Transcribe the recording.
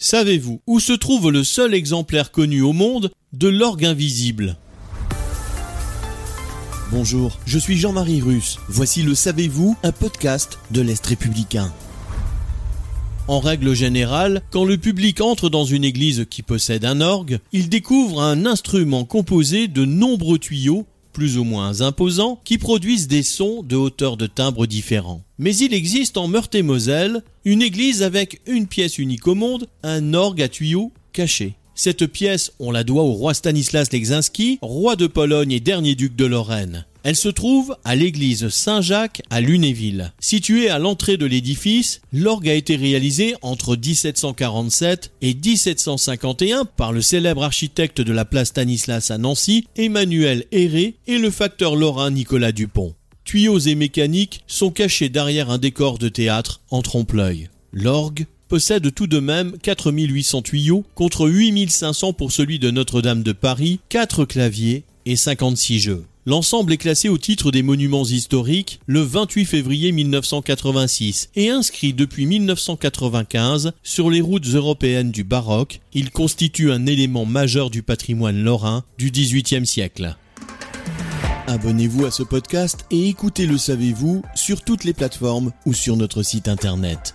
Savez-vous où se trouve le seul exemplaire connu au monde de l'orgue invisible ? Bonjour, je suis Jean-Marie Russe. Voici le Savez-vous, un podcast de l'Est Républicain. En règle générale, quand le public entre dans une église qui possède un orgue, il découvre un instrument composé de nombreux tuyaux, plus ou moins imposants, qui produisent des sons de hauteur de timbres différents. Mais il existe en Meurthe-et-Moselle une église avec une pièce unique au monde, un orgue à tuyaux caché. Cette pièce, on la doit au roi Stanislas Leszczyński, roi de Pologne et dernier duc de Lorraine. Elle se trouve à l'église Saint-Jacques à Lunéville. Située à l'entrée de l'édifice, l'orgue a été réalisé entre 1747 et 1751 par le célèbre architecte de la place Stanislas à Nancy, Emmanuel Héré, et le facteur lorrain Nicolas Dupont. Tuyaux et mécaniques sont cachés derrière un décor de théâtre en trompe-l'œil. L'orgue possède tout de même 4800 tuyaux contre 8500 pour celui de Notre-Dame de Paris, 4 claviers et 56 jeux. L'ensemble est classé au titre des monuments historiques le 28 février 1986 et inscrit depuis 1995 sur les routes européennes du baroque. Il constitue un élément majeur du patrimoine lorrain du XVIIIe siècle. Abonnez-vous à ce podcast et écoutez Le Savez-vous sur toutes les plateformes ou sur notre site internet.